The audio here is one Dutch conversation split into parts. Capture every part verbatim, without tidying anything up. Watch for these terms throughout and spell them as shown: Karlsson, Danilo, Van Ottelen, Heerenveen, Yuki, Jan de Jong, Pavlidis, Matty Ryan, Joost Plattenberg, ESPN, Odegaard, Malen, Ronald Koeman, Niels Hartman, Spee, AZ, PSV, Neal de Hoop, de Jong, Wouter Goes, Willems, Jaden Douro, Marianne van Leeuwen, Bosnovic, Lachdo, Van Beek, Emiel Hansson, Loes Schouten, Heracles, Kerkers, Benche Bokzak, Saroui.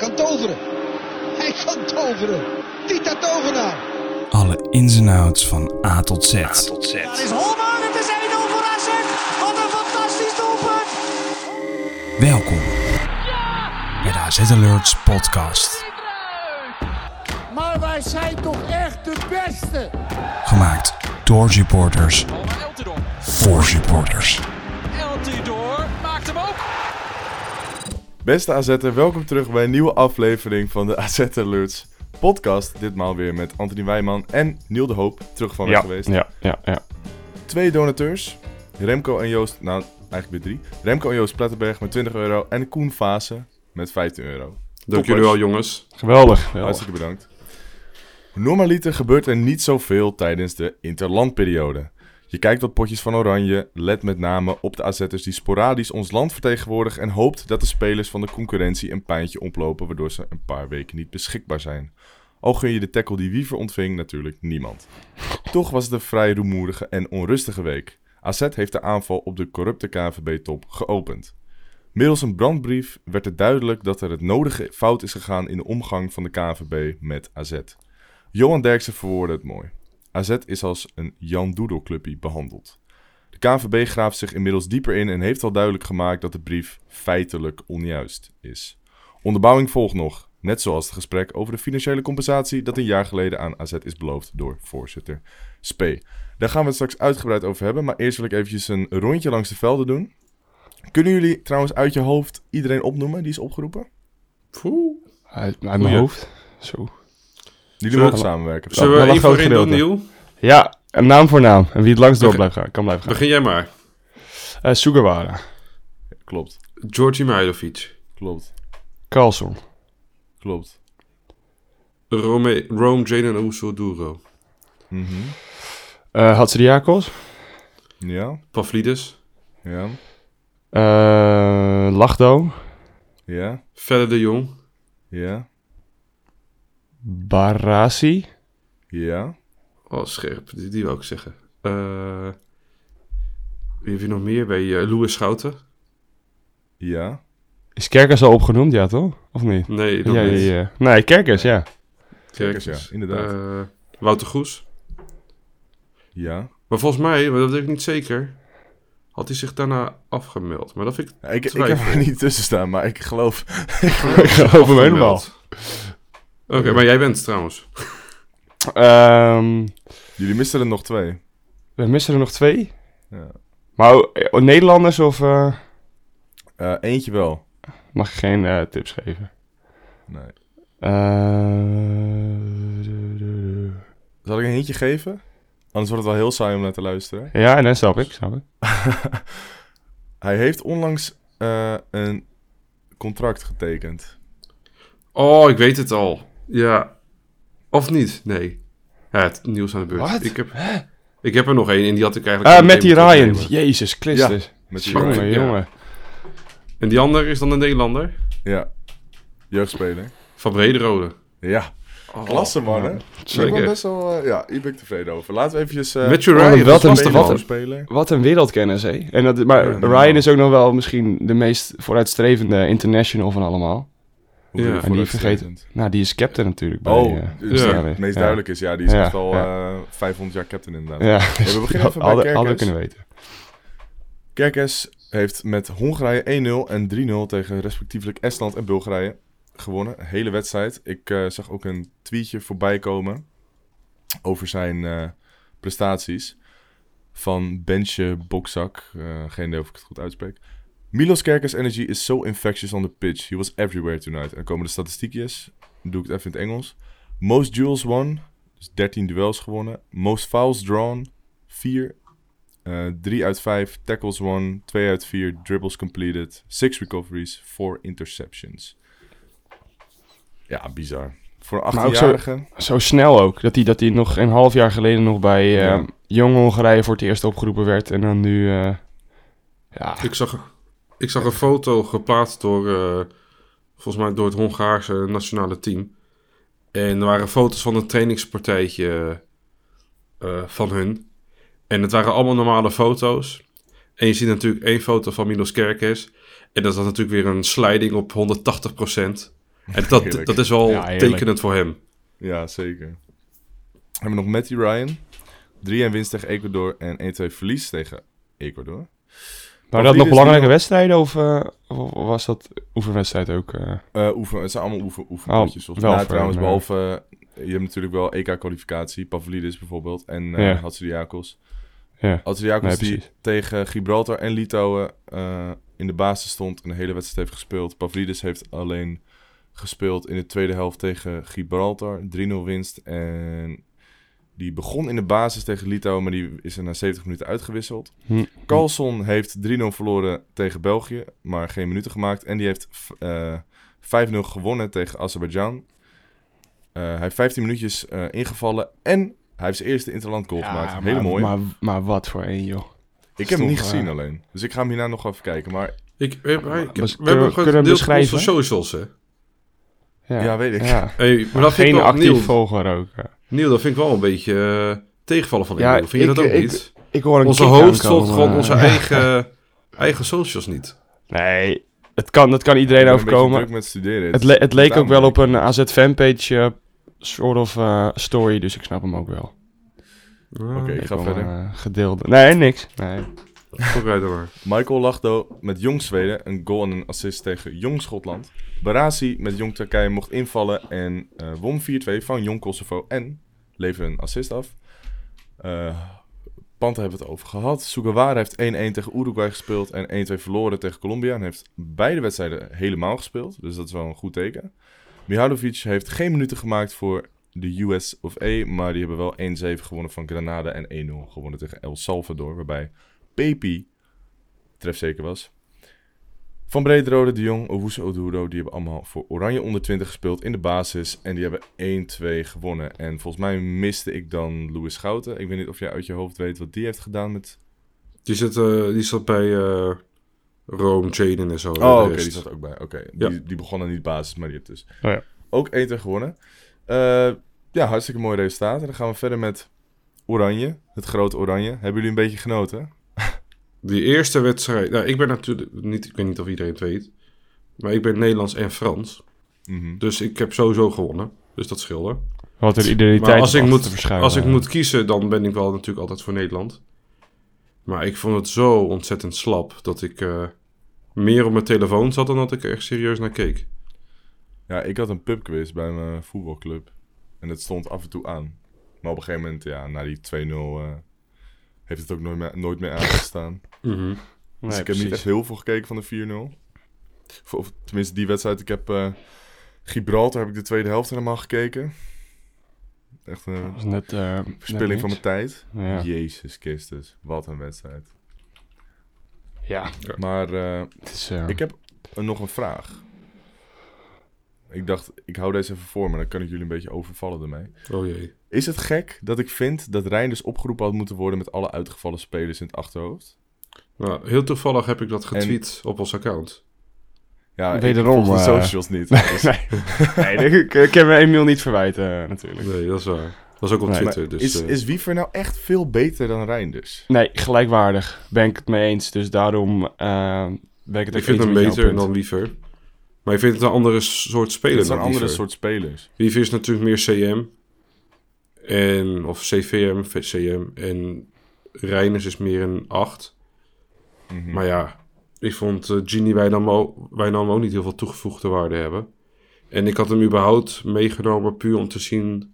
kan toveren. Hij kan toveren. Tita Tovenaar. Alle ins en outs van A tot Z. A tot Z. Het is Holman, het is één nul voor A Z. Wat een fantastisch doelpunt. Welkom bij de AZAlerts podcast. Maar wij zijn toch echt de beste. Gemaakt door supporters. Voor supporters. Eltidoor maakt hem ook. Beste A Z'er, welkom terug bij een nieuwe aflevering van de AZAlerts podcast. Ditmaal weer met Anthony Wijman en Neal de Hoop, terug van weg ja, geweest. Ja, ja, ja. Twee donateurs, Remco en Joost, nou eigenlijk weer drie. Remco en Joost Plattenberg met twintig euro en Koen Fase met vijftien euro. Dank jullie wel, jongens. Geweldig. Geweldig. Hartstikke bedankt. Normaliter gebeurt er niet zoveel tijdens de interlandperiode. Je kijkt wat potjes van Oranje, let met name op de A Z'ers die sporadisch ons land vertegenwoordigen en hoopt dat de spelers van de concurrentie een pijntje oplopen waardoor ze een paar weken niet beschikbaar zijn. Al gun je de tackle die Wiever ontving natuurlijk niemand. Toch was het een vrij rumoerige en onrustige week. A Z heeft de aanval op de corrupte K N V B-top geopend. Middels een brandbrief werd het duidelijk dat er het nodige fout is gegaan in de omgang van de K N V B met A Z. Johan Derksen verwoordde het mooi. A Z is als een Jan Doedel-clubje behandeld. De K N V B graaft zich inmiddels dieper in en heeft al duidelijk gemaakt dat de brief feitelijk onjuist is. Onderbouwing volgt nog, net zoals het gesprek over de financiële compensatie dat een jaar geleden aan A Z is beloofd door voorzitter Spee. Daar gaan we het straks uitgebreid over hebben, maar eerst wil ik eventjes een rondje langs de velden doen. Kunnen jullie trouwens uit je hoofd iedereen opnoemen die is opgeroepen? Poeh, uit, uit mijn Goeie. hoofd, zo. Jullie mogen samenwerken. Zullen we even erin doen, Neal? Ja, naam voor naam. En wie het langst door blijft gaan, kan blijven gaan. Begin jij maar. Uh, Sugawara. Klopt. Georgi Milojevich. Klopt. Karlsson. Klopt. Rome, Rome Jaden Douro. Mm-hmm. Uh, Hatzidiakos. Ja. Pavlides. Ja. Uh, Lachdo. Ja. Verder de Jong. Ja. Barasi. Ja. Oh, scherp. Die, die wil ik zeggen. Uh, wie heb je nog meer bij uh, Loes Schouten? Ja. Is Kerkers al opgenoemd, ja toch? Of niet? Nee, dat ja, niet. Ja, ja. Nee, Kerkers, ja. Kerkers, Kerkers ja. Inderdaad. Uh, Wouter Goes. Ja. Maar volgens mij, maar dat weet ik niet zeker, had hij zich daarna afgemeld. Maar dat vind ik ja, ik, ik heb er niet tussen staan, maar ik geloof... ik geloof hem helemaal. Oké, okay, maar jij bent trouwens. um, Jullie missen er nog twee. We missen er nog twee? Ja. Maar oh, Nederlanders of... Uh... Uh, eentje wel. Mag ik geen uh, tips geven? Nee. Uh... Zal ik een hintje geven? Anders wordt het wel heel saai om naar te luisteren. Ja, en dan snap ik. Snap ik. Hij heeft onlangs uh, een contract getekend. Oh, ik weet het al. Ja. Of niet? Nee. Ja, het nieuws aan de beurt. Ik heb, ik heb er nog één en die had ik eigenlijk... Ah, Matty Ryan. Jezus Christus. Ja, jongen, ja. jongen. En die ander is dan een Nederlander? Ja. Jeugdspeler. Van Brederode. Ja. Oh, klasse, man, hè? Zeker. Ik ben best wel... Uh, ja, hier ben ik tevreden over. Laten we eventjes... Uh, Matty Ryan. Wat een, wat, een, wat een wereldkennis, hé. En dat, maar ja, Ryan is ook nog wel misschien de meest vooruitstrevende international van allemaal. Ja, en die vergeten. Nou, die is captain natuurlijk. Bij, oh, uh, dus ja. Het meest ja. duidelijk is, ja, die is ja, echt al ja. uh, vijfhonderd jaar captain inderdaad. Ja, dus we beginnen even bij Kerkers. Hadden we kunnen weten. Kerkers heeft met Hongarije één nul en drie nul tegen respectievelijk Estland en Bulgarije gewonnen. Een hele wedstrijd. Ik uh, zag ook een tweetje voorbij komen over zijn uh, prestaties van Benche Bokzak. Uh, geen idee of ik het goed uitspreek. Milos Kerkers' energy is so infectious on the pitch. He was everywhere tonight. En dan komen de statistiekjes. Dan doe ik het even in het Engels. Most duels won. Dus dertien duels gewonnen. Most fouls drawn. vier. drie uit vijf. Tackles won. twee uit vier. Dribbles completed. zes recoveries. vier interceptions. Ja, bizar. Voor een achttienjarige. Zo, zo snel ook. Dat hij dat die nog een half jaar geleden nog bij uh, ja. Jong Hongarije voor het eerst opgeroepen werd. En dan nu... Uh, ja. Ik zag... Ik zag een foto geplaatst door, uh, volgens mij door het Hongaarse nationale team. En er waren foto's van een trainingspartijtje uh, van hun. En het waren allemaal normale foto's. En je ziet natuurlijk één foto van Milos Kerkers. En dat is natuurlijk weer een sliding op honderdtachtig procent. En dat, dat is al ja, tekenend voor hem. Ja, zeker. We hebben nog Matty Ryan. drie een winst tegen Ecuador en één twee verlies tegen Ecuador. Maar dat nog belangrijke die... wedstrijden of, uh, of was dat oefenwedstrijd ook? Uh... Uh, oefen, het zijn allemaal oefen, oefenwedjes. Oh, nou, trouwens, ja. Behalve, uh, je hebt natuurlijk wel E K-kwalificatie, Pavlidis bijvoorbeeld en uh, ja. Hatzidiakos. Ja. Hatzidiakos nee, die tegen Gibraltar en Litouwen uh, in de basis stond en de hele wedstrijd heeft gespeeld. Pavlidis heeft alleen gespeeld in de tweede helft tegen Gibraltar, drie nul winst en... Die begon in de basis tegen Litouwen, maar die is er na zeventig minuten uitgewisseld. Hm. Karlsson heeft drie nul verloren tegen België, maar geen minuten gemaakt. En die heeft uh, vijf nul gewonnen tegen Azerbeidzjan. Uh, hij heeft vijftien minuutjes uh, ingevallen en hij heeft zijn eerste interland goal ja, gemaakt. Heel maar, mooi. Maar, maar wat voor een, joh. Ik heb hem niet gezien uh... alleen. Dus ik ga hem hierna nog even kijken. Maar ik, ik, ik, maar, ik, we, we hebben gewoon een deels van socials, hè? Ja, ja weet ik. Ja. Hey, maar maar dat geen ik actief nieuw. Volger ook, ja. Neal, dat vind ik wel een beetje uh, tegenvallen van ja, vind je ik, dat ook ik, niet? Ik, ik hoor een onze host volgt gewoon onze eigen, eigen socials niet. Nee, het kan, het kan iedereen ik overkomen. Met studeren. Het, le- het leek ook wel op een A Z fanpage uh, soort of uh, story, dus ik snap hem ook wel. Uh, Oké, okay, ik ga verder. Uh, gedeelde. Nee, niks. Nee. Michael Lachdo met Jong Zweden, een goal en een assist tegen Jong Schotland. Barasi met Jong Turkije mocht invallen en uh, won vier twee van Jong Kosovo en leverde een assist af. Uh, Panta hebben we het over gehad. Sugawara heeft één één tegen Uruguay gespeeld en één twee verloren tegen Colombia. En heeft beide wedstrijden helemaal gespeeld, dus dat is wel een goed teken. Mihajlovic heeft geen minuten gemaakt voor de U S of A, maar die hebben wel één zeven gewonnen van Grenada en één nul gewonnen tegen El Salvador, waarbij... Pepi trefzeker was. Van Brederode, de Jong, Odegaard, Douro, die hebben allemaal voor Oranje onder twintig gespeeld in de basis. En die hebben één twee gewonnen. En volgens mij miste ik dan Loes Schouten. Ik weet niet of jij uit je hoofd weet wat die heeft gedaan met... Die zat, uh, die zat bij uh, Rome, Jaden en zo. Oh, oké, okay, die zat ook bij. Oké, okay. ja. die, die begon dan niet basis, maar die heeft dus oh, ja. ook één tegen gewonnen. Uh, ja, hartstikke mooi resultaat. En dan gaan we verder met Oranje, het grote Oranje. Hebben jullie een beetje genoten? Die eerste wedstrijd... Nou, ik ben natuurlijk niet... Ik weet niet of iedereen het weet. Maar ik ben Nederlands en Frans. Mm-hmm. Dus ik heb sowieso gewonnen. Dus dat scheelde. Wat er identiteit als ik moet verschuiven. Als ik moet kiezen, dan ben ik wel natuurlijk altijd voor Nederland. Maar ik vond het zo ontzettend slap... dat ik uh, meer op mijn telefoon zat... dan dat ik er echt serieus naar keek. Ja, ik had een pubquiz bij mijn voetbalclub. En dat stond af en toe aan. Maar op een gegeven moment, ja, na die twee nul... Uh... heeft het ook nooit meer, nooit meer aangestaan. Mm-hmm. Nee, dus ik heb precies. niet echt heel veel gekeken van de vier nul. Of, tenminste, die wedstrijd. Ik heb uh, Gibraltar, heb ik de tweede helft helemaal gekeken. Echt een uh, net, uh, verspilling net van mijn tijd. Ja. Jezus Christus, wat een wedstrijd. Ja. Maar uh, het is, uh... ik heb uh, nog een vraag. Ik dacht, ik hou deze even voor, maar dan kan ik jullie een beetje overvallen ermee. Oh jee. Is het gek dat ik vind dat Rijn dus opgeroepen had moeten worden... met alle uitgevallen spelers in het achterhoofd? Nou, heel toevallig heb ik dat getweet en... op ons account. Ja, wederom. De uh... socials niet. Dus... nee, nee. nee ik, ik heb me Emiel niet verwijten, natuurlijk. Nee, dat is waar. Dat is ook op nee, Twitter. Dus, is, uh... is Wiever nou echt veel beter dan Rijn dus? Nee, gelijkwaardig. Ben ik het mee eens. Dus daarom uh, ben ik het... Ik vind hem beter dan Wiever. Maar je vindt het een andere soort speler. Het zijn dan andere Wiever. soort spelers. Wiever is natuurlijk meer C M. En, of C V M, C M. En Reiners is meer een acht. Mm-hmm. Maar ja, ik vond uh, Gini Wijnaldum ook niet heel veel toegevoegde waarde hebben. En ik had hem überhaupt meegenomen puur om te zien...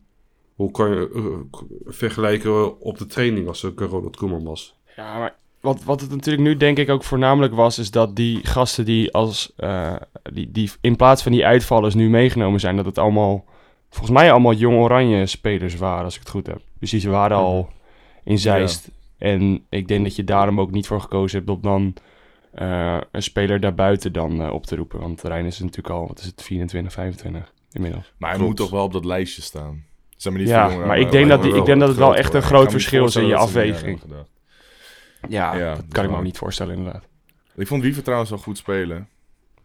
hoe kan je uh, vergelijken op de training als er Ronald Koeman was. Ja, maar... Wat, wat het natuurlijk nu denk ik ook voornamelijk was... is dat die gasten die, als, uh, die, die in plaats van die uitvallers nu meegenomen zijn... dat het allemaal, volgens mij allemaal jong oranje spelers waren... als ik het goed heb. Dus die waren al in Zeist. Ja. En ik denk dat je daarom ook niet voor gekozen hebt... om dan uh, een speler daarbuiten dan uh, op te roepen. Want Rijn is natuurlijk al, wat is het, vierentwintig, vijfentwintig inmiddels. Maar hij Klopt. moet toch wel op dat lijstje staan? Zeg maar niet ja, jongeren, maar ik denk dat, die, ik denk dat het wel echt een groot verschil is in je afweging. Ja, ja, dat kan ik me ook niet voorstellen, inderdaad. Ik vond Wiever trouwens wel goed spelen.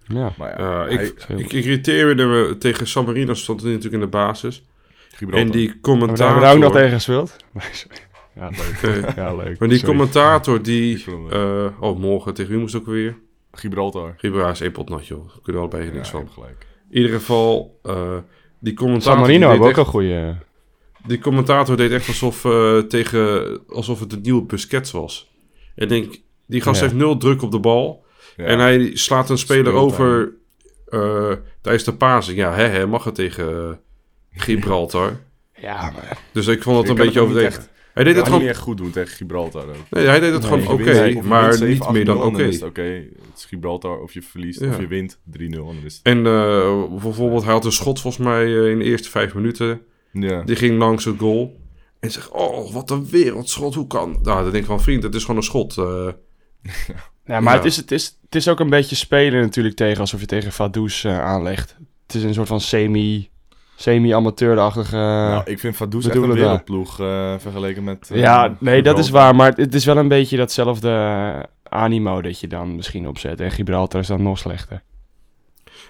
Ja. Maar ja, uh, hij, ik, ik irriteerde me tegen San Marino, stond hij natuurlijk in de basis. Gibraltar. En die commentator... Hebben we daar ook nog tegen gespeeld? Ja, leuk. ja, leuk. Maar die Sorry. commentator die... Uh, oh, morgen tegen u moest ook weer? Gibraltar. Gibraltar is één pot nat, joh. We kunnen allebei ja, niks van. Gelijk. In ieder geval, uh, die commentator... San Marino hebben ook een goede. Die commentator deed echt alsof, uh, tegen, alsof het een nieuwe Busquets was. En ik denk, die gast ja. heeft nul druk op de bal. Ja. En hij slaat een speler Speelt over uh, tijdens de passing. Ja, hè, hè, mag het tegen uh, Gibraltar. Ja, maar... Dus ik vond het een beetje overdreven. Hij deed het gewoon... niet echt goed doen tegen Gibraltar. Ook. Nee, hij deed het nee, gewoon oké, okay, maar zeven, niet meer dan oké. Okay. Oké, okay, het is Gibraltar, of je verliest, ja. of je wint, drie nul. Is... En uh, bijvoorbeeld, hij had een schot volgens mij uh, in de eerste vijf minuten. Ja. Die ging langs het goal. En zegt, oh, wat een wereldschot, hoe kan... Nou, dan denk ik van, vriend, het is gewoon een schot. Uh... ja, maar ja. Het, is, het, is, het is ook een beetje spelen natuurlijk tegen, alsof je tegen Vaduz uh, aanlegt. Het is een soort van semi... semi-amateurachtige... Nou, ik vind Vaduz echt een wereldploeg uh, vergeleken met... Uh, ja, nee, dat is waar. Maar het is wel een beetje datzelfde animo dat je dan misschien opzet. En Gibraltar is dan nog slechter.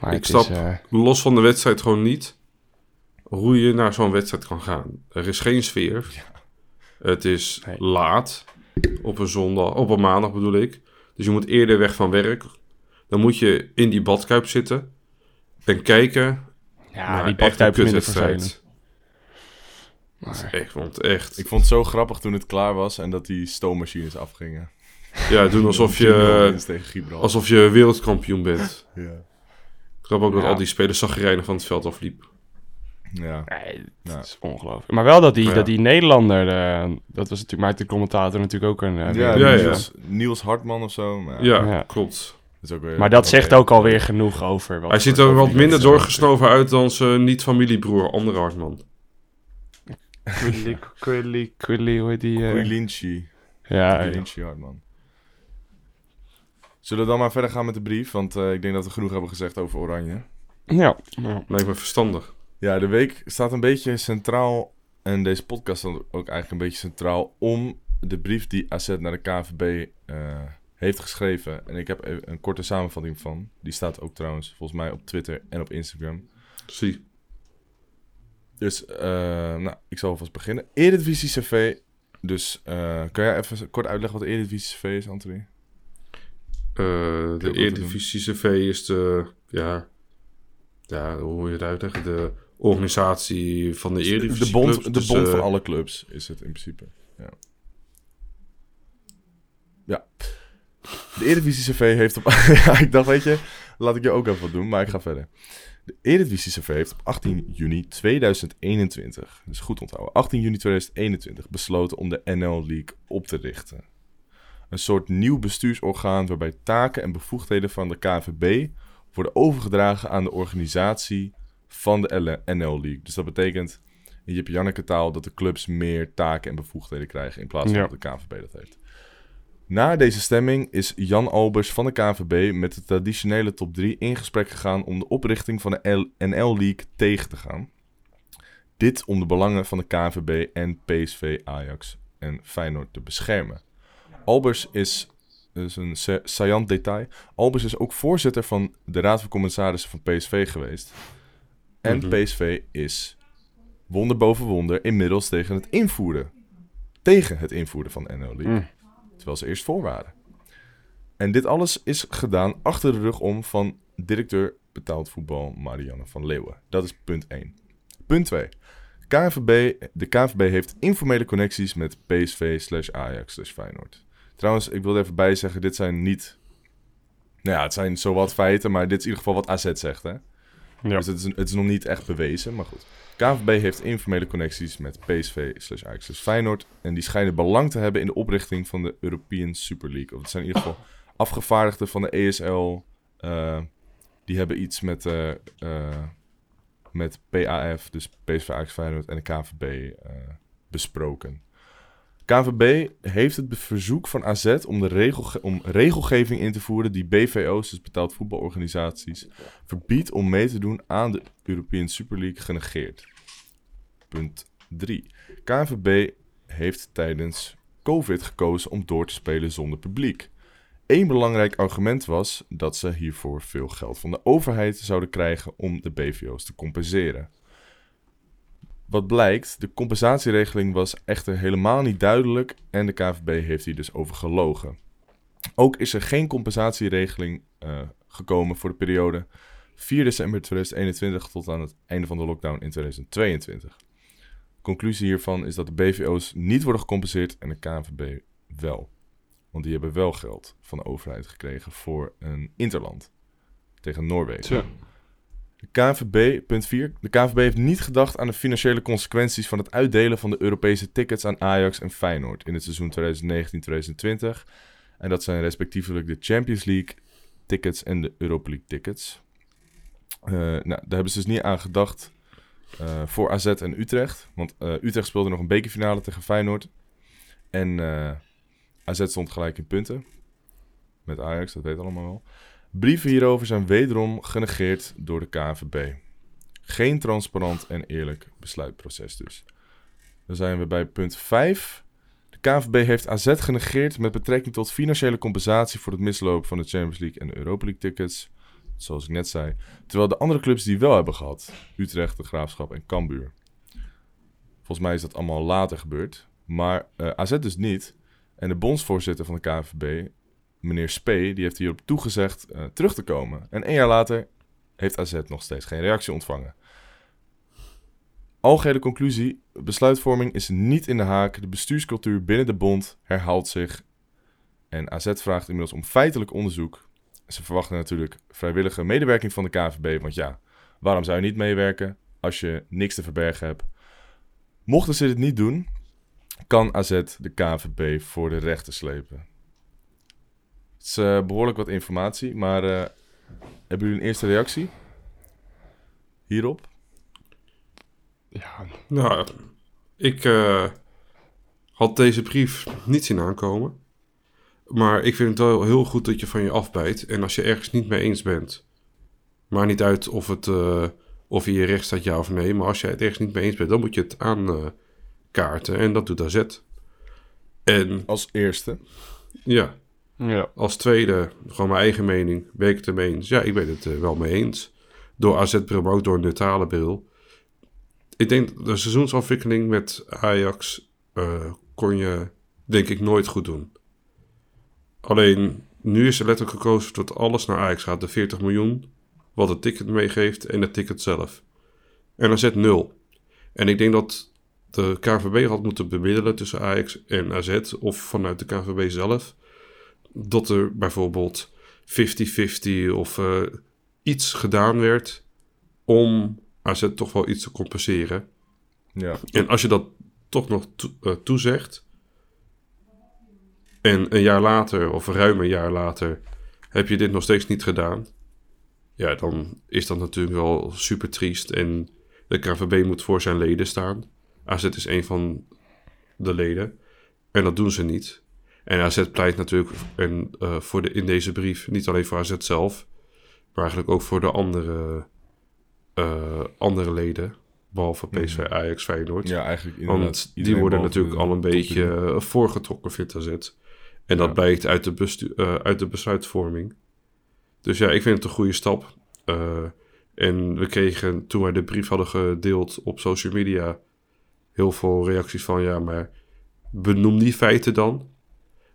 Maar ik snap uh... los van de wedstrijd gewoon niet hoe je naar zo'n wedstrijd kan gaan. Er is geen sfeer. Ja. Het is nee. laat. Op een zondag, op een maandag bedoel ik. Dus je moet eerder weg van werk. Dan moet je in die badkuip zitten en kijken... Ja, maar die badkuip is minder vervelend. Maar... Ik vond het echt... Ik vond het zo grappig toen het klaar was en dat die stoommachines afgingen. Ja, doen alsof je alsof je wereldkampioen bent. Ja. Ik snap ook ja. dat al die spelers chagrijnig van het veld afliep. Ja. Nee, dat ja. is ongelooflijk. Maar wel dat die, ja. dat die Nederlander... Uh, dat was natuurlijk, maakte de commentator natuurlijk ook een... Uh, ja, ja, Niels, ja, Niels Hartman of zo. Maar ja, ja, klopt. Dat weer, maar dat okay. zegt ook alweer genoeg over... Wat hij ziet er wat minder doorgesnoven uit dan zijn niet-familiebroer, andere Hartman. Quilly, Quilly, Quilly, hoe heet die? Uh... Quilinci. Ja, Quilinci Hartman. Zullen we dan maar verder gaan met de brief? Want uh, ik denk dat we genoeg hebben gezegd over Oranje. Ja. ja. Lijkt me verstandig. Ja, de week staat een beetje centraal... En deze podcast staat ook eigenlijk een beetje centraal... Om de brief die A Z naar de K N V B... Uh, heeft geschreven, en ik heb een korte samenvatting van. Die staat ook trouwens volgens mij op Twitter en op Instagram. Zie. Dus, uh, nou, ik zal alvast beginnen. Eredivisie C V. Dus, uh, kan jij even kort uitleggen wat de Eredivisie C V is, Anthony? Uh, de Eredivisie C V is de, ja, ja, hoe moet je het uitleggen? De organisatie van de Eredivisie. De bond, de dus, bond van uh, alle clubs is het in principe. Ja. ja. De Eredivisie C V heeft op... ja, ik dacht, weet je, laat ik je ook even wat doen, maar ik ga verder. De Eredivisie C V heeft op achttien juni tweeduizend eenentwintig, dus goed onthouden, achttien juni tweeduizend eenentwintig besloten om de N L League op te richten. Een soort nieuw bestuursorgaan waarbij taken en bevoegdheden van de K N V B worden overgedragen aan de organisatie van de N L League. Dus dat betekent, in Jip Janneke taal, dat de clubs meer taken en bevoegdheden krijgen in plaats van ja. dat de K N V B dat heeft. Na deze stemming is Jan Albers van de K N V B met de traditionele top drie in gesprek gegaan om de oprichting van de N L League tegen te gaan. Dit om de belangen van de K N V B en P S V, Ajax en Feyenoord te beschermen. Albers is, dat is een saillant detail, Albers is ook voorzitter van de Raad van Commissarissen van P S V geweest. En P S V is wonder boven wonder inmiddels tegen het invoeren. Tegen het invoeren van de N L League. Mm. Terwijl ze eerst voor waren. En dit alles is gedaan achter de rug om van directeur betaald voetbal Marianne van Leeuwen. Dat is punt één. Punt twee. K N V B, de K N V B heeft informele connecties met P S V slash Ajax slash Feyenoord. Trouwens, ik wil er even bij zeggen, dit zijn niet... Nou ja, het zijn zowat feiten, maar dit is in ieder geval wat A Z zegt, hè? Ja. Dus het is, het is nog niet echt bewezen, maar goed. K N V B heeft informele connecties met P S V slash Ajax slash Feyenoord. En die schijnen belang te hebben in de oprichting van de European Super League. Of het zijn in ieder geval afgevaardigden van de E S L. Uh, die hebben iets met, uh, uh, met P A F, dus P S V Ajax Feyenoord en de K N V B uh, besproken. K N V B heeft het verzoek van A Z om, de regelge- om regelgeving in te voeren die B V O's, dus betaald voetbalorganisaties, verbiedt om mee te doen aan de European Super League genegeerd. Punt drie. K N V B heeft tijdens COVID gekozen om door te spelen zonder publiek. Eén belangrijk argument was dat ze hiervoor veel geld van de overheid zouden krijgen om de B V O's te compenseren. Wat blijkt, de compensatieregeling was echter helemaal niet duidelijk en de K N V B heeft hier dus over gelogen. Ook is er geen compensatieregeling uh, gekomen voor de periode vijfentwintig tot en met vijfentwintig vier december tweeduizend eenentwintig tot aan het einde van de lockdown in tweeduizend tweeëntwintig. Conclusie hiervan is dat de B V O's niet worden gecompenseerd en de K N V B wel. Want die hebben wel geld van de overheid gekregen voor een interland tegen Noorwegen. Ja. De K N V B, punt vier. De K N V B heeft niet gedacht aan de financiële consequenties van het uitdelen van de Europese tickets aan Ajax en Feyenoord in het seizoen tweeduizend negentien tweeduizend twintig. En dat zijn respectievelijk de Champions League tickets en de Europa League tickets. Uh, nou, daar hebben ze dus niet aan gedacht uh, voor A Z en Utrecht. Want uh, Utrecht speelde nog een bekerfinale tegen Feyenoord. En uh, A Z stond gelijk in punten. Met Ajax, dat weet allemaal wel. Brieven hierover zijn wederom genegeerd door de K N V B. Geen transparant en eerlijk besluitproces dus. Dan zijn we bij punt vijf. De K N V B heeft A Z genegeerd met betrekking tot financiële compensatie voor het misloop van de Champions League en de Europa League tickets. Zoals ik net zei. Terwijl de andere clubs die wel hebben gehad. Utrecht, De Graafschap en Cambuur. Volgens mij is dat allemaal later gebeurd. Maar uh, A Z dus niet. En de bondsvoorzitter van de K N V B, meneer Spee, die heeft hierop toegezegd uh, terug te komen. En een jaar later heeft A Z nog steeds geen reactie ontvangen. Algehele conclusie. Besluitvorming is niet in de haak. De bestuurscultuur binnen de bond herhaalt zich. En A Z vraagt inmiddels om feitelijk onderzoek. Ze verwachten natuurlijk vrijwillige medewerking van de K N V B. Want ja, waarom zou je niet meewerken als je niks te verbergen hebt? Mochten ze dit niet doen, kan A Z de K N V B voor de rechter slepen. Het is uh, behoorlijk wat informatie, maar uh, hebben jullie een eerste reactie hierop? Ja, nou, ik uh, had deze brief niet zien aankomen. Maar ik vind het wel heel goed dat je van je afbijt. En als je ergens niet mee eens bent, maakt niet uit of, het, uh, of je je recht staat ja of nee. Maar als je het ergens niet mee eens bent, dan moet je het aankaarten. Uh, en dat doet A Z. En als eerste? Ja. Ja. Als tweede, gewoon mijn eigen mening. Ben ik het ermee eens? Ja, ik ben het uh, wel mee eens. Door A Z-bril, maar ook door een neutrale bril. Ik denk dat de seizoensafwikkeling met Ajax uh, kon je, denk ik, nooit goed doen. Alleen, nu is er letterlijk gekozen dat alles naar Ajax gaat. De veertig miljoen, wat het ticket meegeeft en het ticket zelf. En A Z nul. En ik denk dat de K N V B had moeten bemiddelen tussen Ajax en A Z. Of vanuit de K N V B zelf. Dat er bijvoorbeeld vijftig vijftig of uh, iets gedaan werd om A Z toch wel iets te compenseren. Ja. En als je dat toch nog to- uh, toezegt... En een jaar later, of ruim een jaar later, heb je dit nog steeds niet gedaan. Ja, dan is dat natuurlijk wel super triest. En de K N V B moet voor zijn leden staan. A Z is een van de leden. En dat doen ze niet. En A Z pleit natuurlijk en, uh, voor de, in deze brief, niet alleen voor A Z zelf, maar eigenlijk ook voor de andere, uh, andere leden. Behalve P S V, Ajax, Feyenoord. Ja, eigenlijk inderdaad. Want die worden natuurlijk al een beetje uh, voorgetrokken, vindt A Z. En dat ja. blijkt uit de, bestu- uh, uit de besluitvorming. Dus ja, ik vind het een goede stap. Uh, en we kregen, toen wij de brief hadden gedeeld op social media, heel veel reacties van, ja, maar benoem die feiten dan.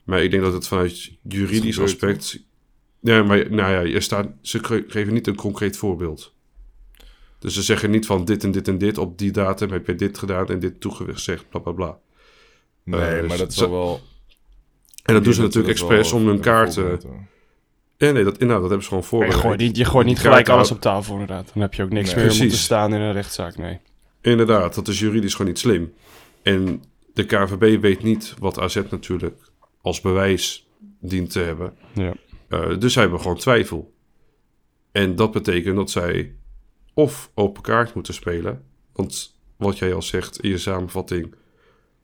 Maar ik denk dat het vanuit juridisch aspect... Ja, maar nou ja, je staat, ze geven niet een concreet voorbeeld. Dus ze zeggen niet van dit en dit en dit, op die datum heb je dit gedaan en dit toegezegd, bla bla bla. Nee, uh, maar dat is ze... wel... En dat doen ze natuurlijk expres om hun kaarten... Ja, nee, dat, nou, dat hebben ze gewoon voorbereid. Je gooit niet, je gooit niet gelijk alles op tafel, inderdaad. Dan heb je ook niks nee, meer om te staan in een rechtszaak, nee. Inderdaad, dat is juridisch gewoon niet slim. En de K N V B weet niet wat A Z natuurlijk als bewijs dient te hebben. Ja. Uh, dus zij hebben gewoon twijfel. En dat betekent dat zij of open kaart moeten spelen. Want wat jij al zegt in je samenvatting,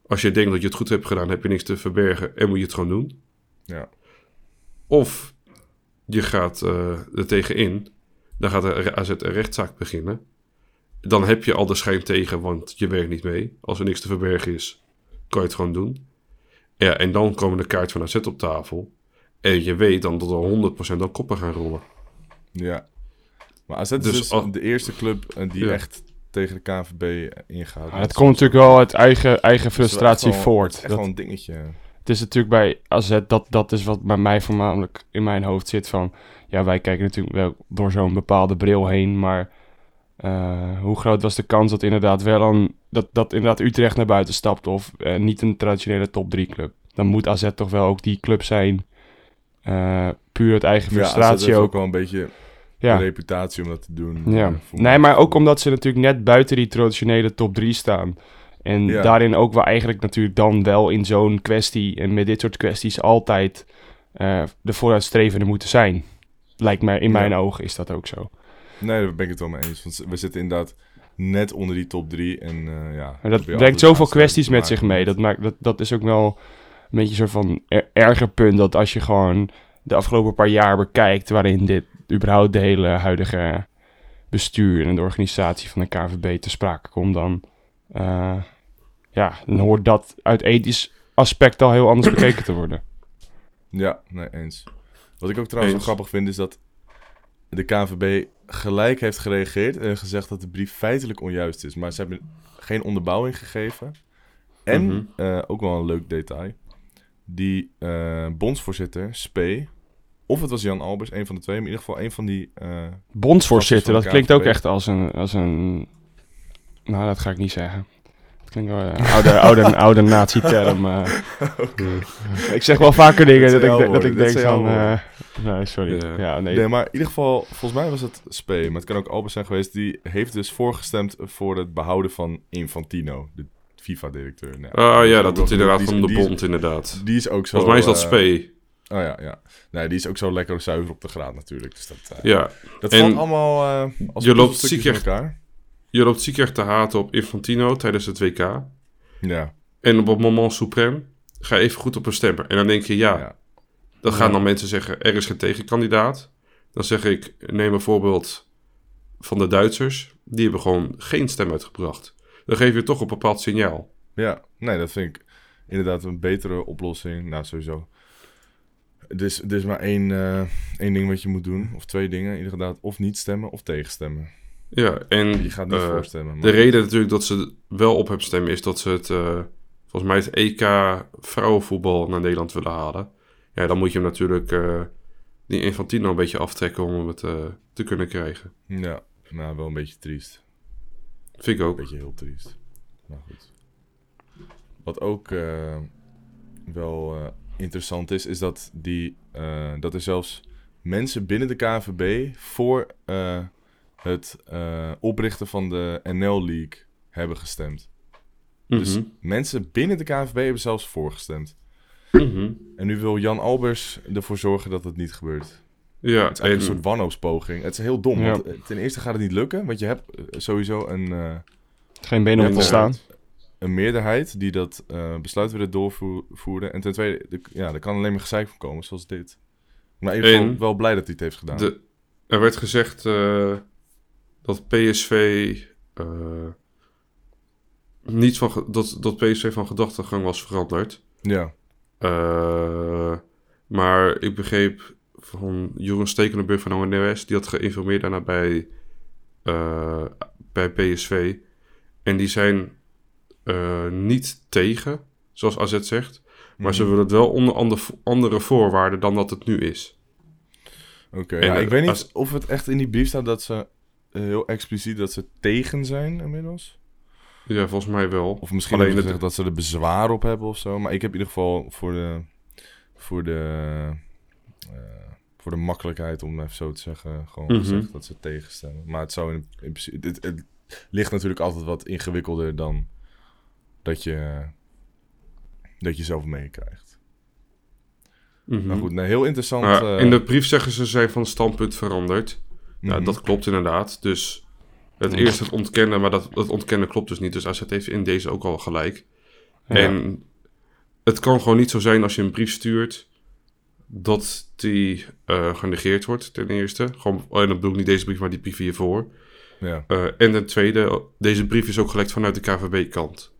als je denkt dat je het goed hebt gedaan, heb je niks te verbergen en moet je het gewoon doen. Ja. Of je gaat uh, er tegenin, dan gaat de A Z een rechtszaak beginnen. Dan heb je al de schijn tegen, want je werkt niet mee. Als er niks te verbergen is, kan je het gewoon doen. Ja, en dan komen de kaart van A Z op tafel. En je weet dan dat er honderd procent al koppen gaan rollen. Ja. Maar A Z is dus, dus al... de eerste club die ja. echt tegen de K N V B ingaat. Ah, het komt natuurlijk wel uit eigen, eigen frustratie voort. Het is echt wel een dingetje. Het is natuurlijk bij A Z, dat, dat is wat bij mij voornamelijk in mijn hoofd zit van... Ja, wij kijken natuurlijk wel door zo'n bepaalde bril heen, maar... Uh, hoe groot was de kans dat inderdaad wel een, dat, dat inderdaad Utrecht naar buiten stapt of uh, niet een traditionele top drie club? Dan moet A Z toch wel ook die club zijn. Uh, puur het eigen frustratie ook. Ja, A Z heeft ook wel een beetje ja. de reputatie om dat te doen. Ja. Nee, maar ook omdat ze natuurlijk net buiten die traditionele top drie staan. En ja. daarin ook wel eigenlijk natuurlijk dan wel in zo'n kwestie en met dit soort kwesties altijd uh, de vooruitstrevende moeten zijn. Lijkt mij, in ja. mijn ogen is dat ook zo. Nee, daar ben ik het wel mee eens. Want we zitten inderdaad net onder die top drie. En uh, ja... Maar dat brengt zoveel kwesties met zich mee. Dat, maakt, dat, dat is ook wel een beetje een soort van er, erger punt. Dat als je gewoon de afgelopen paar jaar bekijkt... waarin dit überhaupt de hele huidige bestuur... en de organisatie van de K V B te sprake komt... dan, uh, ja, dan hoort dat uit ethisch aspect al heel anders bekeken te worden. Ja, nee, eens. Wat ik ook trouwens wel grappig vind is dat... de K N V B gelijk heeft gereageerd en gezegd dat de brief feitelijk onjuist is. Maar ze hebben geen onderbouwing gegeven. En, mm-hmm. uh, ook wel een leuk detail, die uh, bondsvoorzitter, Spee, of het was Jan Albers, een van de twee, maar in ieder geval een van die... Uh, bondsvoorzitter, dat klinkt ook echt als een, als een... Nou, dat ga ik niet zeggen. Dat klinkt wel een uh, oude, oude, oude nazi-term. Uh. Okay. Ik zeg wel vaker dingen dat, dat, ik, dat ik denk dat van... Uh, Nee, sorry. Uh, ja, nee. nee, maar in ieder geval, volgens mij was het Spee, maar het kan ook Albers zijn geweest. Die heeft dus voorgestemd voor het behouden van Infantino, de FIFA-directeur. Nee, oh ja, dat doet hij inderdaad van de bond, inderdaad. Die is ook zo... Volgens mij is dat uh, Spee. Oh ja, ja. Nee, die is ook zo lekker zuiver op de graad natuurlijk. Dus dat, uh, ja. dat valt allemaal uh, als je loopt ziek echt, elkaar. Je loopt ziek echt te haten op Infantino tijdens het W K. Ja. En op het moment suprême ga je even goed op een stemmer. En dan denk je, ja... ja. Dan gaan dan mensen zeggen, er is geen tegenkandidaat. Dan zeg ik, neem een voorbeeld van de Duitsers. Die hebben gewoon geen stem uitgebracht. Dan geef je toch een bepaald signaal. Ja, nee, dat vind ik inderdaad een betere oplossing. Nou, sowieso. Er is, er is maar één, uh, één ding wat je moet doen. Of twee dingen, inderdaad. Of niet stemmen, of tegenstemmen. Ja, en je gaat niet uh, voorstemmen. Maar... de reden natuurlijk dat ze wel op hebben stemmen... is dat ze het, uh, volgens mij het E K vrouwenvoetbal naar Nederland willen halen. Ja, dan moet je hem natuurlijk uh, die Infantino een beetje aftrekken om het uh, te kunnen krijgen. Ja, nou, wel een beetje triest. Vind ik ook. Een beetje heel triest. Maar goed. Wat ook uh, wel uh, interessant is, is dat, die, uh, dat er zelfs mensen binnen de K N V B voor uh, het uh, oprichten van de N L League hebben gestemd. Mm-hmm. Dus mensen binnen de K N V B hebben zelfs voorgestemd. Mm-hmm. En nu wil Jan Albers ervoor zorgen dat het niet gebeurt. Ja, het is en... een soort wanhoopspoging. Het is heel dom. Ja. Want ten eerste gaat het niet lukken, want je hebt sowieso een... Uh, Geen benen om te staan. Een meerderheid die dat uh, besluit willen doorvoeren. En ten tweede, de, ja, er kan alleen maar gezeik van komen, zoals dit. Maar ik ben wel blij dat hij het heeft gedaan. De, er werd gezegd uh, dat P S V... Uh, niet van, dat, dat P S V van gedachtegang was veranderd. Ja. Uh, maar ik begreep van Jeroen Stekelenburg van O N S, die had geïnformeerd daarna bij, uh, bij P S V. En die zijn uh, niet tegen, zoals A Z zegt. Maar mm-hmm. ze willen het wel onder ander, andere voorwaarden dan dat het nu is. Oké, okay, ja, ik uh, weet niet als... of het echt in die brief staat dat ze uh, heel expliciet dat ze tegen zijn inmiddels. Ja, volgens mij wel. Of misschien alleen dat, het... dat ze er bezwaar op hebben of zo. Maar ik heb in ieder geval voor de, voor de, uh, voor de makkelijkheid, om even zo te zeggen, gewoon mm-hmm. gezegd dat ze tegenstemmen. Maar het, zou in, in, het, het ligt natuurlijk altijd wat ingewikkelder dan dat je, dat je zelf meekrijgt. Mm-hmm. Maar goed, nou, heel interessant. Uh, uh, in de brief zeggen ze zijn van standpunt veranderd. Mm-hmm. Nou, dat klopt inderdaad, dus... Het eerste het ontkennen, maar dat, dat ontkennen klopt dus niet. Dus A Z heeft in deze ook al gelijk. Ja. En het kan gewoon niet zo zijn als je een brief stuurt... dat die uh, genegeerd wordt, ten eerste. Gewoon, en dan bedoel ik niet deze brief, maar die brief hiervoor. Ja. Uh, en ten tweede, deze brief is ook gelekt vanuit de K V B-kant.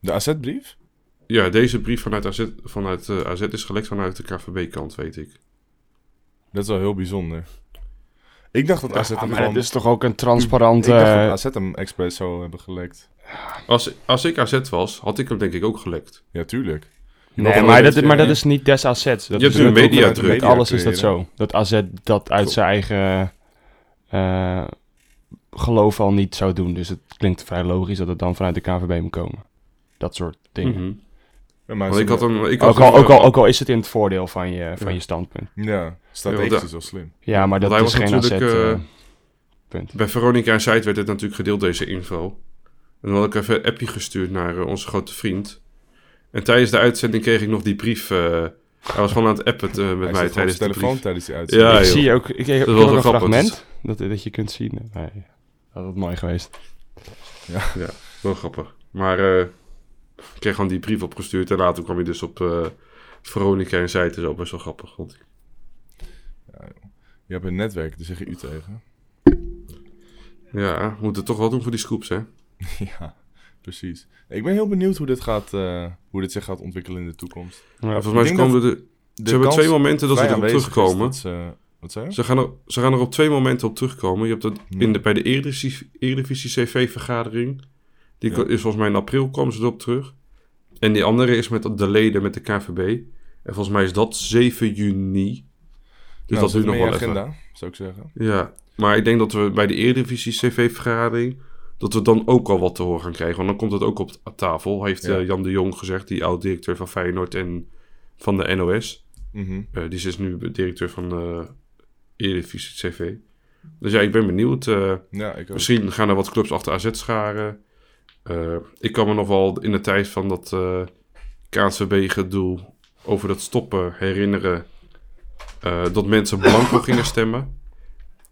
De A Z-brief? Ja, deze brief vanuit A Z, vanuit, uh, A Z is gelekt vanuit de K V B-kant, weet ik. Dat is wel heel bijzonder. Ik dacht dat A Z hem... Ja, maar het is toch ook een transparante... Ik dacht dat A Z hem expres zou hebben gelekt. Als, als ik A Z was, had ik hem denk ik ook gelekt. Ja, tuurlijk. Nee, maar dat, maar dat is niet des A Z. Dat je is een mediadruk. Alles is dat zo. Dat A Z dat uit zijn eigen uh, geloof al niet zou doen. Dus het klinkt vrij logisch dat het dan vanuit de K V B moet komen. Dat soort dingen. Mm-hmm. Ja, maar ik had een, ik had ook, al, ook, al, ook al is het in het voordeel van je, van ja. je standpunt. Ja, strategisch ja, is wel slim. Ja, maar dat is geen A Z. Uh, punt. Bij Veronica en Zijt werd het natuurlijk gedeeld, deze info. En dan had ik even een appje gestuurd naar uh, onze grote vriend. En tijdens de uitzending kreeg ik nog die brief. Uh, hij was gewoon aan het appen uh, met hij mij tijdens de telefoon brief. Tijdens die uitzending. Ja, ik joh. zie ook. Ik heb nog een fragment dat, dat je kunt zien. Nee, dat was mooi geweest. Ja, ja wel grappig. Maar uh, ik kreeg gewoon die brief opgestuurd. En later kwam je dus op uh, Veronica en zei het is ook best wel grappig, vond ik. Ja, je hebt een netwerk, daar zeg je u tegen. Ja, we moeten toch wel doen voor die scoops, hè? Ja, precies. Ik ben heel benieuwd hoe dit, gaat, uh, hoe dit zich gaat ontwikkelen in de toekomst. Ja, volgens mij komen de, de ze hebben twee momenten dat ze erop terugkomen. Dat ze, wat zei je? Ze gaan er, ze gaan er op twee momenten op terugkomen. Je hebt dat ja. in de, bij de Eredivisie, Eredivisie C V-vergadering. Die ja. is volgens mij in april komen ze erop terug. En die andere is met de leden met de K V B. En volgens mij is dat zeven juni. Dus nou, dat duurt nog wel agenda, even. Zou ik zeggen. Ja, maar ik denk dat we bij de Eredivisie C V-vergadering... dat we dan ook al wat te horen gaan krijgen. Want dan komt het ook op tafel, heeft ja. uh, Jan de Jong gezegd... die oud-directeur van Feyenoord en van de N O S. Mm-hmm. Uh, die is nu directeur van de Eredivisie C V. Dus ja, ik ben benieuwd. Uh, ja, ik misschien ook. Gaan er wat clubs achter A Z scharen. Uh, ik kan me nog wel in de tijd van dat uh, K N S B-gedoe... over dat stoppen herinneren... Uh, dat mensen blanco gingen stemmen.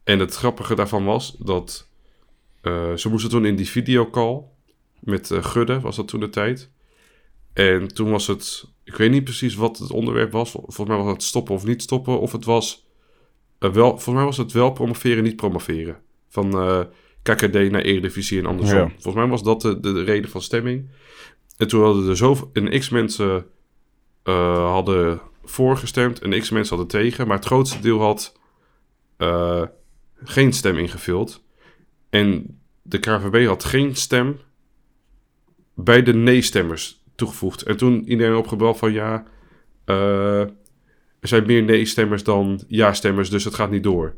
En het grappige daarvan was dat... Uh, ze moesten toen in die videocall met uh, Gudde, was dat toen de tijd. En toen was het, ik weet niet precies wat het onderwerp was. Volgens mij was het stoppen of niet stoppen. Of het was, uh, wel, volgens mij was het wel promoveren, niet promoveren. Van uh, K K D naar Eredivisie en andersom. Ja. Volgens mij was dat de, de, de reden van stemming. En toen hadden er zo een x mensen uh, hadden voorgestemd en x mensen hadden tegen. Maar het grootste deel had uh, geen stem ingevuld. En de K V B had geen stem bij de nee-stemmers toegevoegd. En toen iedereen opgebeld van ja, uh, er zijn meer nee-stemmers dan ja-stemmers, dus het gaat niet door.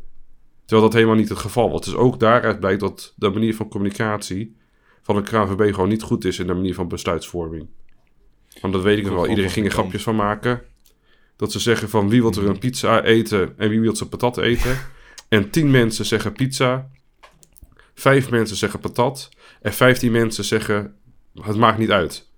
Terwijl dat helemaal niet het geval was. Dus ook daaruit blijkt dat de manier van communicatie van de K V B gewoon niet goed is in de manier van besluitvorming. Want dat weet ik nog wel. Iedereen ging er grapjes van maken. Dat ze zeggen van wie wil er een pizza eten en wie wil ze patat eten. En tien mensen zeggen pizza... Vijf mensen zeggen patat. En vijftien mensen zeggen... Het maakt niet uit.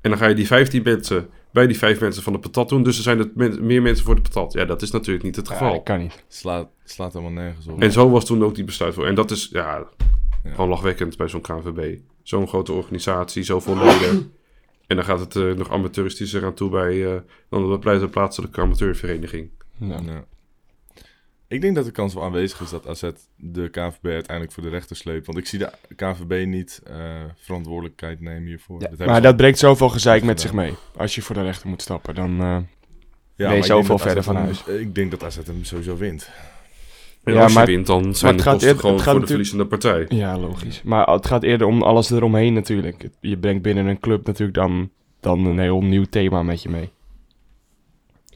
En dan ga je die vijftien mensen... bij die vijf mensen van de patat doen. Dus er zijn er men- meer mensen voor de patat. Ja, dat is natuurlijk niet het geval. Ja, dat kan niet. Slaat, slaat helemaal nergens op. En zo was toen ook die besluitvorming. En dat is ja, ja. gewoon lachwekkend bij zo'n K N V B. Zo'n grote organisatie, zoveel leden. En dan gaat het uh, nog amateuristischer aan toe... bij uh, dan de plaatselijke amateurvereniging. Ja, ja. Ik denk dat de kans wel aanwezig is dat A Z de K V B uiteindelijk voor de rechter sleept. Want ik zie de K V B niet uh, verantwoordelijkheid nemen hiervoor. Ja, dat maar dat breekt zoveel gezeik met zich mee. Als je voor de rechter moet stappen, dan uh, ja, ben je zoveel verder van huis. Ik denk dat A Z hem sowieso wint. En ja, als je maar, wint, dan zijn de kosten eer, gewoon voor de verliezende partij. Ja, logisch. Maar het gaat eerder om alles eromheen natuurlijk. Je brengt binnen een club natuurlijk dan, dan een heel nieuw thema met je mee.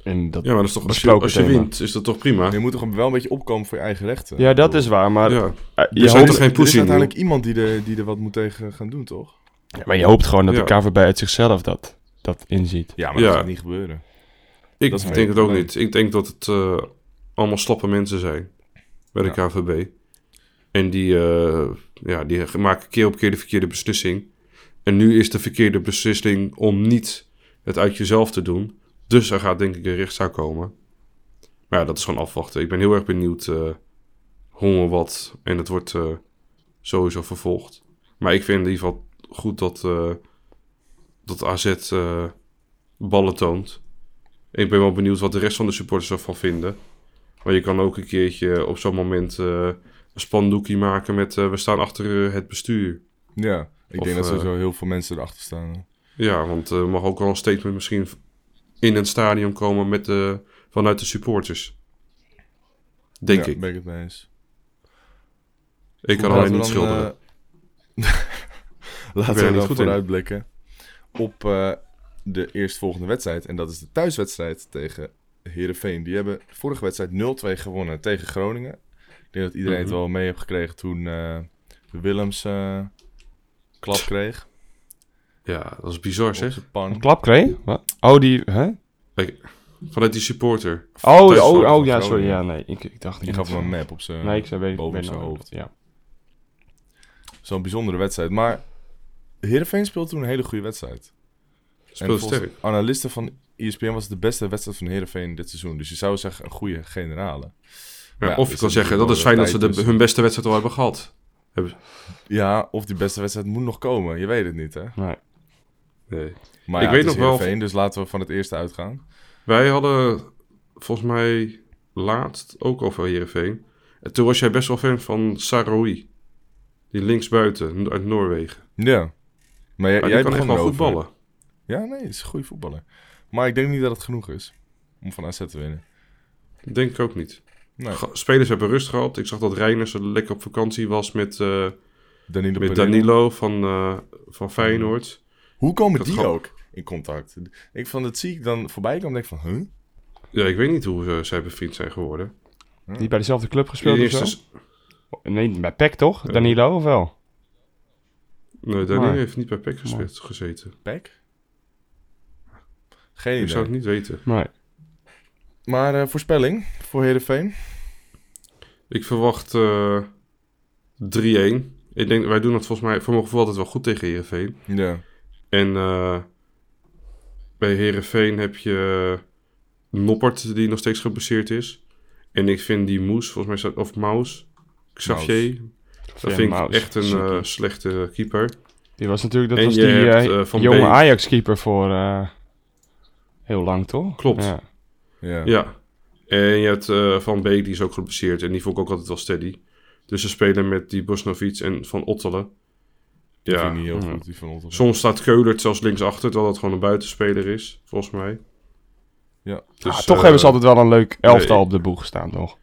En dat ja, maar dat is toch als je, als je wint, is dat toch prima? Je moet toch wel een beetje opkomen voor je eigen rechten? Ja, dat is waar, maar... Ja. Je er hoopt er geen poesie in. Er is uiteindelijk iemand die er, die er wat moet tegen gaan doen, toch? Ja, maar je hoopt gewoon dat ja. de K V B uit zichzelf dat, dat inziet. Ja, maar ja. dat gaat niet gebeuren. Ik denk het probleem. ook niet. Ik denk dat het uh, allemaal slappe mensen zijn bij de ja. K V B. En die, uh, ja, die maken keer op keer de verkeerde beslissing. En nu is de verkeerde beslissing om niet het uit jezelf te doen... Dus er gaat denk ik een rechtszaak komen. Maar ja, dat is gewoon afwachten. Ik ben heel erg benieuwd uh, hoe en wat. En het wordt uh, sowieso vervolgd. Maar ik vind in ieder geval goed dat, uh, dat A Z uh, ballen toont. En ik ben wel benieuwd wat de rest van de supporters ervan vinden. Maar je kan ook een keertje op zo'n moment uh, een spandoekje maken met... Uh, we staan achter uh, het bestuur. Ja, ik of, denk dat er uh, zo heel veel mensen erachter staan. Hè? Ja, want er uh, mag ook wel een statement misschien... in een stadion komen met de, vanuit de supporters. Denk ja, ik. Ben ik het mee eens. Ik kan alleen niet schilderen. Uh... Laten we, we dan vooruitblikken. Op uh, de eerstvolgende wedstrijd. En dat is de thuiswedstrijd tegen Heerenveen. Die hebben de vorige wedstrijd nul twee gewonnen tegen Groningen. Ik denk dat iedereen het wel mee heeft gekregen toen uh, Willems uh, klap kreeg. Ja, dat was bizar zeg. Een klap kreeg? Wat? Oh, die... Hè? Vanuit die supporter. Oh, oh, oh, oh ja, sorry. Ja, nee, ik, ik dacht die niet. Die gaf hem een map op zijn, nee, ik zei, weet, boven ik zijn nou hoofd. Ja. Zo'n bijzondere wedstrijd. Maar Heerenveen speelde toen een hele goede wedstrijd. Speelde sterk. Analisten van E S P N was het de beste wedstrijd van Heerenveen dit seizoen. Dus je zou zeggen een goede generale. Ja, ja, of je kan zeggen, dat is fijn dat ze de, hun beste wedstrijd al hebben gehad. Ja, of die beste wedstrijd moet nog komen. Je weet het niet, hè? Nee. nee. Maar ja, ik weet nog wel. Heerenveen, dus laten we van het eerste uitgaan. Wij hadden volgens mij laatst ook over Heerenveen. En toen was jij best wel fan van Saroui. Die linksbuiten uit Noorwegen. Ja. Maar j- maar jij kan echt wel goed ballen. Ja, nee, is een goede voetballer. Maar ik denk niet dat het genoeg is om van A Z te winnen. Denk ik ook niet. Nee. Spelers hebben rust gehad. Ik zag dat Reiners lekker op vakantie was met, uh, Danilo, met Danilo van, uh, van Feyenoord. Hoe komen dat die gaat... ook in contact? Ik van dat zie ik dan voorbij komen en denk van, huh? Ja, ik weet niet hoe uh, zij bevriend zijn geworden. Ja. Die bij dezelfde club gespeeld die of zo? Nee, bij P E C toch? Ja. Danilo of wel? Nee, Danilo maar... heeft niet bij P E C gespeeld, gezeten. P E C? Geen idee. Ik zou het niet weten. Nee. Maar uh, voorspelling voor Heerenveen? Ik verwacht uh, drie-één. Ik denk, wij doen dat volgens mij voor mijn gevoel altijd wel goed tegen Heerenveen. Ja. En uh, bij Heerenveen heb je Noppert, die nog steeds geblesseerd is. En ik vind die Moes, volgens mij, of Maus, Xavier. Mouse. Dat ja, vind Mouse. Ik echt een uh, slechte keeper. Die was natuurlijk, dat en was die hebt, uh, van jonge Been. Ajax-keeper voor uh, heel lang, toch? Klopt. Ja. Ja. ja. En je hebt uh, Van Beek, die is ook geblesseerd. En die vond ik ook altijd wel steady. Dus ze spelen met die Bosnovic en Van Ottelen. Ja. Vind ik niet heel goed, die Van Ottelen. Soms staat Keulert zelfs linksachter, terwijl dat gewoon een buitenspeler is, volgens mij. Ja. Dus, ah, toch uh, hebben ze altijd wel een leuk elftal nee. op de boeg staan, toch?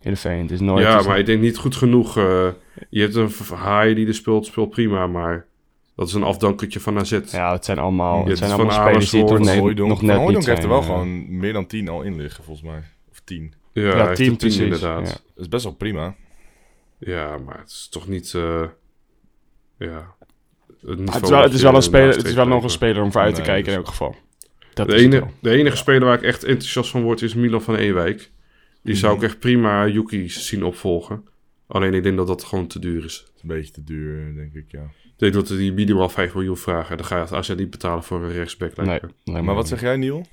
In de veen, het is nooit... Ja, maar niet... ik denk niet goed genoeg. Uh, je hebt een Haai die er speelt, speelt prima, maar... Dat is een afdankertje van A Z. Ja, het zijn allemaal, het zijn allemaal spelers die toch nee, nog net niet heeft er wel ja. gewoon meer dan tien al in liggen, volgens mij. Of tien. Ja, ja tien, tien precies. Inderdaad. Ja. Dat is best wel prima. Ja, maar het is toch niet... Uh, ja. Het, ah, het, is wel, het is wel een speler, het is wel nog een speler om voor uit te nee, kijken dus. In elk geval. Dat de, ene, de enige ja. speler waar ik echt enthousiast van word is Milan van Ewijk. Die mm-hmm. zou ik echt prima Yuki zien opvolgen. Alleen ik denk dat dat gewoon te duur is. Een beetje te duur, denk ik, ja. Ik denk dat die minimaal vijf miljoen vragen. Dan gaat A Z niet betalen voor een rechtsback. Nee, nee, maar wat zeg jij, Niel?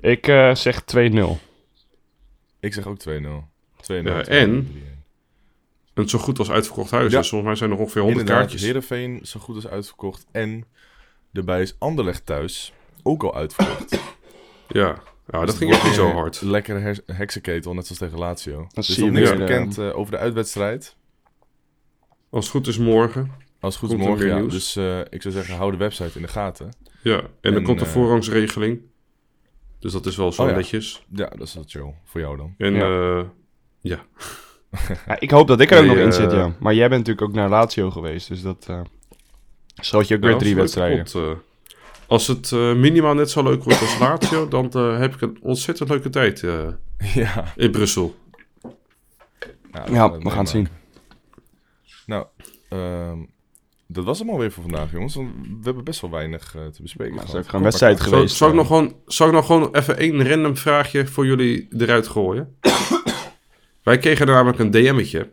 Ik uh, zeg twee nul. Ik zeg ook twee nul. twee nul ja, en een zo goed als uitverkocht huis. Ja. Dus volgens mij zijn er ongeveer honderd inderdaad, kaartjes. Heerenveen zo goed als uitverkocht. En daarbij is Anderlecht thuis ook al uitverkocht. ja, ja dus dat ging echt niet zo hard. Lekkere her- heksenketel, net zoals tegen Lazio. Dat dus zie je niks bekend uh, over de uitwedstrijd. Als het goed is morgen... Als het goed is morgen, ja. Dus uh, ik zou zeggen, hou de website in de gaten. Ja, en, en dan komt de uh, voorrangsregeling. Dus dat is wel zo oh, ja. netjes. Ja, dat is wel chill. Voor jou dan. En, ja. Uh, ja. ja. Ik hoop dat ik er ook nee, nog uh, in zit, ja. Maar jij bent natuurlijk ook naar Lazio geweest, dus dat... Uh, Zodat je ook weer ja, drie wedstrijden. Het komt, uh, als het uh, minimaal net zo leuk wordt als Lazio, dan uh, heb ik een ontzettend leuke tijd uh, ja. in Brussel. Ja, ja we gaan maken. Het zien. Nou, ehm... Um, Dat was hem alweer voor vandaag, jongens. Want we hebben best wel weinig uh, te bespreken. Maar het is ook een wedstrijd geweest. Zal ik nog gewoon, zal ik nog gewoon even één random vraagje voor jullie eruit gooien? Wij kregen namelijk een D M'tje.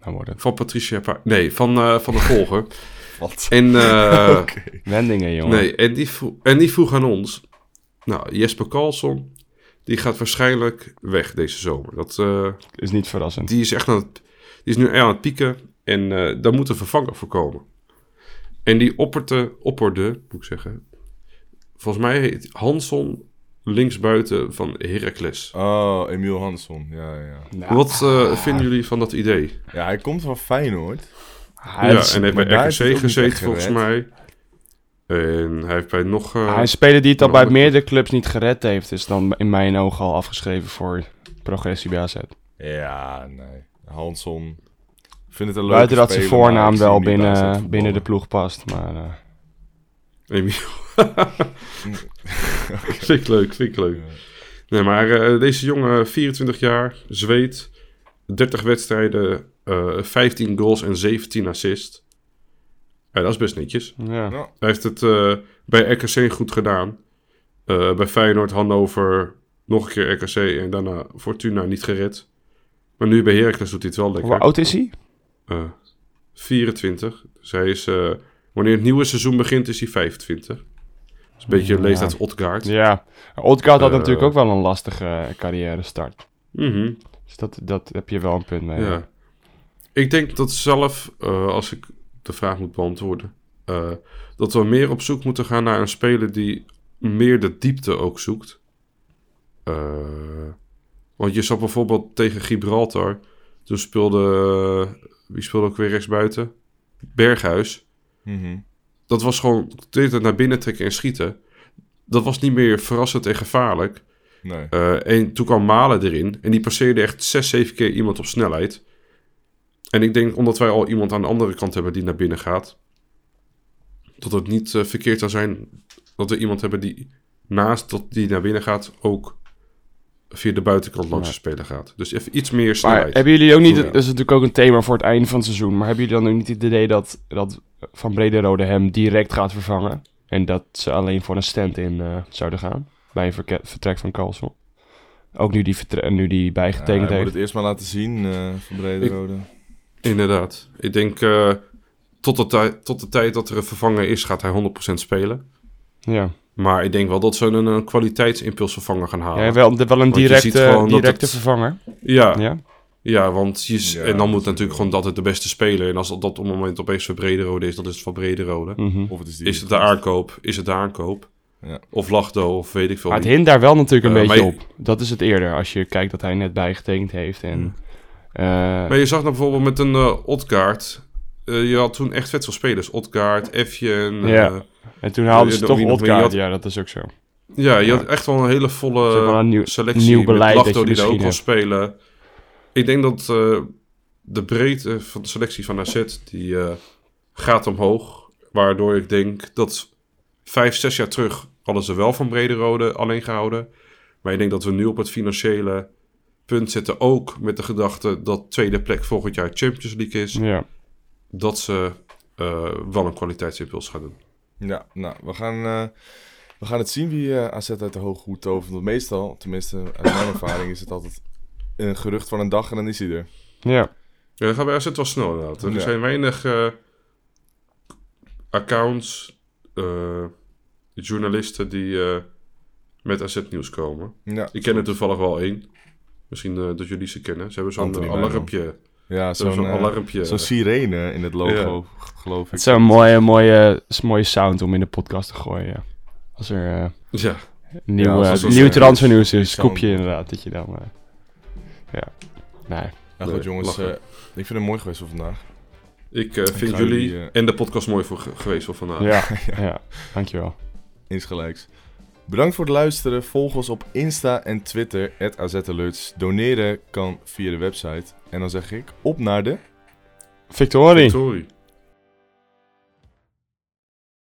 Nou, van Patricia... Pa- nee, van, uh, van de volger. Wat? En, uh, okay. Wendingen, jongen. Nee, en die, vro- en die vroeg aan ons... Nou, Jesper Karlsson... Die gaat waarschijnlijk weg deze zomer. Dat uh, is niet verrassend. Die is echt aan het, die is nu aan het pieken... En uh, daar moet een vervanger voor komen. En die opperde, opperde, moet ik zeggen... Volgens mij heet Hansson linksbuiten van Heracles. Oh, Emiel Hansson, ja, ja. Nou, Wat uh, ah, vinden jullie van dat idee? Ja, hij komt van Feyenoord. Hij ja, is, en hij heeft bij R K C gezeten, volgens mij. En hij heeft bij nog... Uh, hij is een speler die het al bij meerdere clubs niet gered heeft... is dan in mijn ogen al afgeschreven voor progressie bij A Z. Ja, nee. Hansson... Buiten dat zijn voornaam wel binnen, binnen de ploeg past. Maar, uh... Emiel. Okay. Vind ik leuk, vind ik leuk. Nee, maar uh, deze jongen, vierentwintig jaar, Zweed, dertig wedstrijden, uh, vijftien goals en zeventien assists. Ja, dat is best netjes. Ja. Hij heeft het uh, bij R K C goed gedaan. Uh, bij Feyenoord, Hannover, nog een keer R K C en daarna Fortuna niet gered. Maar nu bij Heracles doet hij het wel lekker. Hoe oud is hij? Uh, vierentwintig. Dus hij is, uh, wanneer het nieuwe seizoen begint, is hij vijfentwintig. Dat is een beetje ja. leeftijd Odegaard. Ja, Odegaard had uh, natuurlijk ook wel een lastige carrière start. Mm-hmm. Dus dat, dat heb je wel een punt mee. Ja. Ik denk dat zelf, uh, als ik de vraag moet beantwoorden, uh, dat we meer op zoek moeten gaan naar een speler die meer de diepte ook zoekt. Uh, want je zat bijvoorbeeld tegen Gibraltar. Toen speelde... Uh, wie speelde ook weer rechtsbuiten? Berghuis. Mm-hmm. Dat was gewoon de hele tijd naar binnen trekken en schieten. Dat was niet meer verrassend en gevaarlijk. Nee. Uh, en toen kwam Malen erin. En die passeerde echt zes, zeven keer iemand op snelheid. En ik denk, omdat wij al iemand aan de andere kant hebben die naar binnen gaat, dat het niet uh, verkeerd zou zijn dat we iemand hebben die naast dat die naar binnen gaat ook via de buitenkant langs de speler gaat. Dus even iets meer snelheid. Maar hebben jullie ook niet, dat is natuurlijk ook een thema voor het einde van het seizoen, maar hebben jullie dan ook niet het idee dat, dat Van Brederode hem direct gaat vervangen en dat ze alleen voor een stand-in uh, zouden gaan bij een verke- vertrek van Karlsson? Ook nu die, vertre- nu die bijgetekend ja, hij heeft. Hij moet het eerst maar laten zien, uh, Van Brederode. Ik, inderdaad. Ik denk, uh, tot, de tij- tot de tijd dat er een vervanger is, gaat hij honderd procent spelen. Ja. Maar ik denk wel dat ze een, een kwaliteitsimpuls-vervanger gaan halen. Ja, wel, wel een directe, directe het... vervanger. Ja, ja. ja want je z- ja, en dan moet natuurlijk wel. Gewoon dat het de beste speler. En als dat op het moment opeens Van Brederode is, dan is het Van Brederode. Mm-hmm. Of het is, is het de aankoop? Is het de aankoop? Ja. Of Lachdo, of weet ik veel. Maar het hint daar wel natuurlijk een uh, beetje je... op. Dat is het eerder, als je kijkt dat hij net bijgetekend heeft. En, mm. uh... Maar je zag nou bijvoorbeeld met een uh, Odegaard. Uh, je had toen echt vet veel spelers. Odegaard, Effje en... Ja. Uh, En toen haalden ze ja, toch Odegaard, ja, dat is ook zo. Ja, je ja. had echt wel een hele volle zeg maar een nieuw, selectie nieuw beleid met Lachdo die daar ook kon spelen. Ik denk dat uh, de breedte van de selectie van A Z, die uh, gaat omhoog. Waardoor ik denk dat vijf, zes jaar terug hadden ze wel Van Brederode alleen gehouden. Maar ik denk dat we nu op het financiële punt zitten, ook met de gedachte dat tweede plek volgend jaar Champions League is. Ja. Dat ze uh, wel een kwaliteitsimpuls gaan doen. Ja, nou, we gaan, uh, we gaan het zien wie uh, A Z uit de hoge hoed tovert. Want meestal, tenminste uit mijn ervaring, is het altijd een gerucht van een dag en dan is hij er. Ja. Ja, dat gaat bij A Z wel snel inderdaad. Er ja. zijn weinig uh, accounts, uh, journalisten die uh, met A Z nieuws komen. Ja, ik ken er toevallig wel één. Misschien uh, dat jullie ze kennen. Ze hebben zo'n uh, alarmpje. Ja, zo'n, zo'n, alarmpje. Zo'n sirene in het logo, ja. geloof ik. Het is een mooie, mooie, mooie sound om in de podcast te gooien, ja. Als er uh, ja. nieuw, ja, uh, nieuw transfernieuws is, scoopje inderdaad, dat je dan... Uh, ja, nee. Nou goed, jongens, uh, ik vind het mooi geweest voor vandaag. Ik uh, vind ik jullie uh, en de podcast mooi voor, geweest voor vandaag. Ja, ja. ja, dankjewel. Insgelijks. Bedankt voor het luisteren. Volg ons op Insta en Twitter, at AZAlerts. Doneren kan via de website. En dan zeg ik, op naar de... Victorie! Victorie.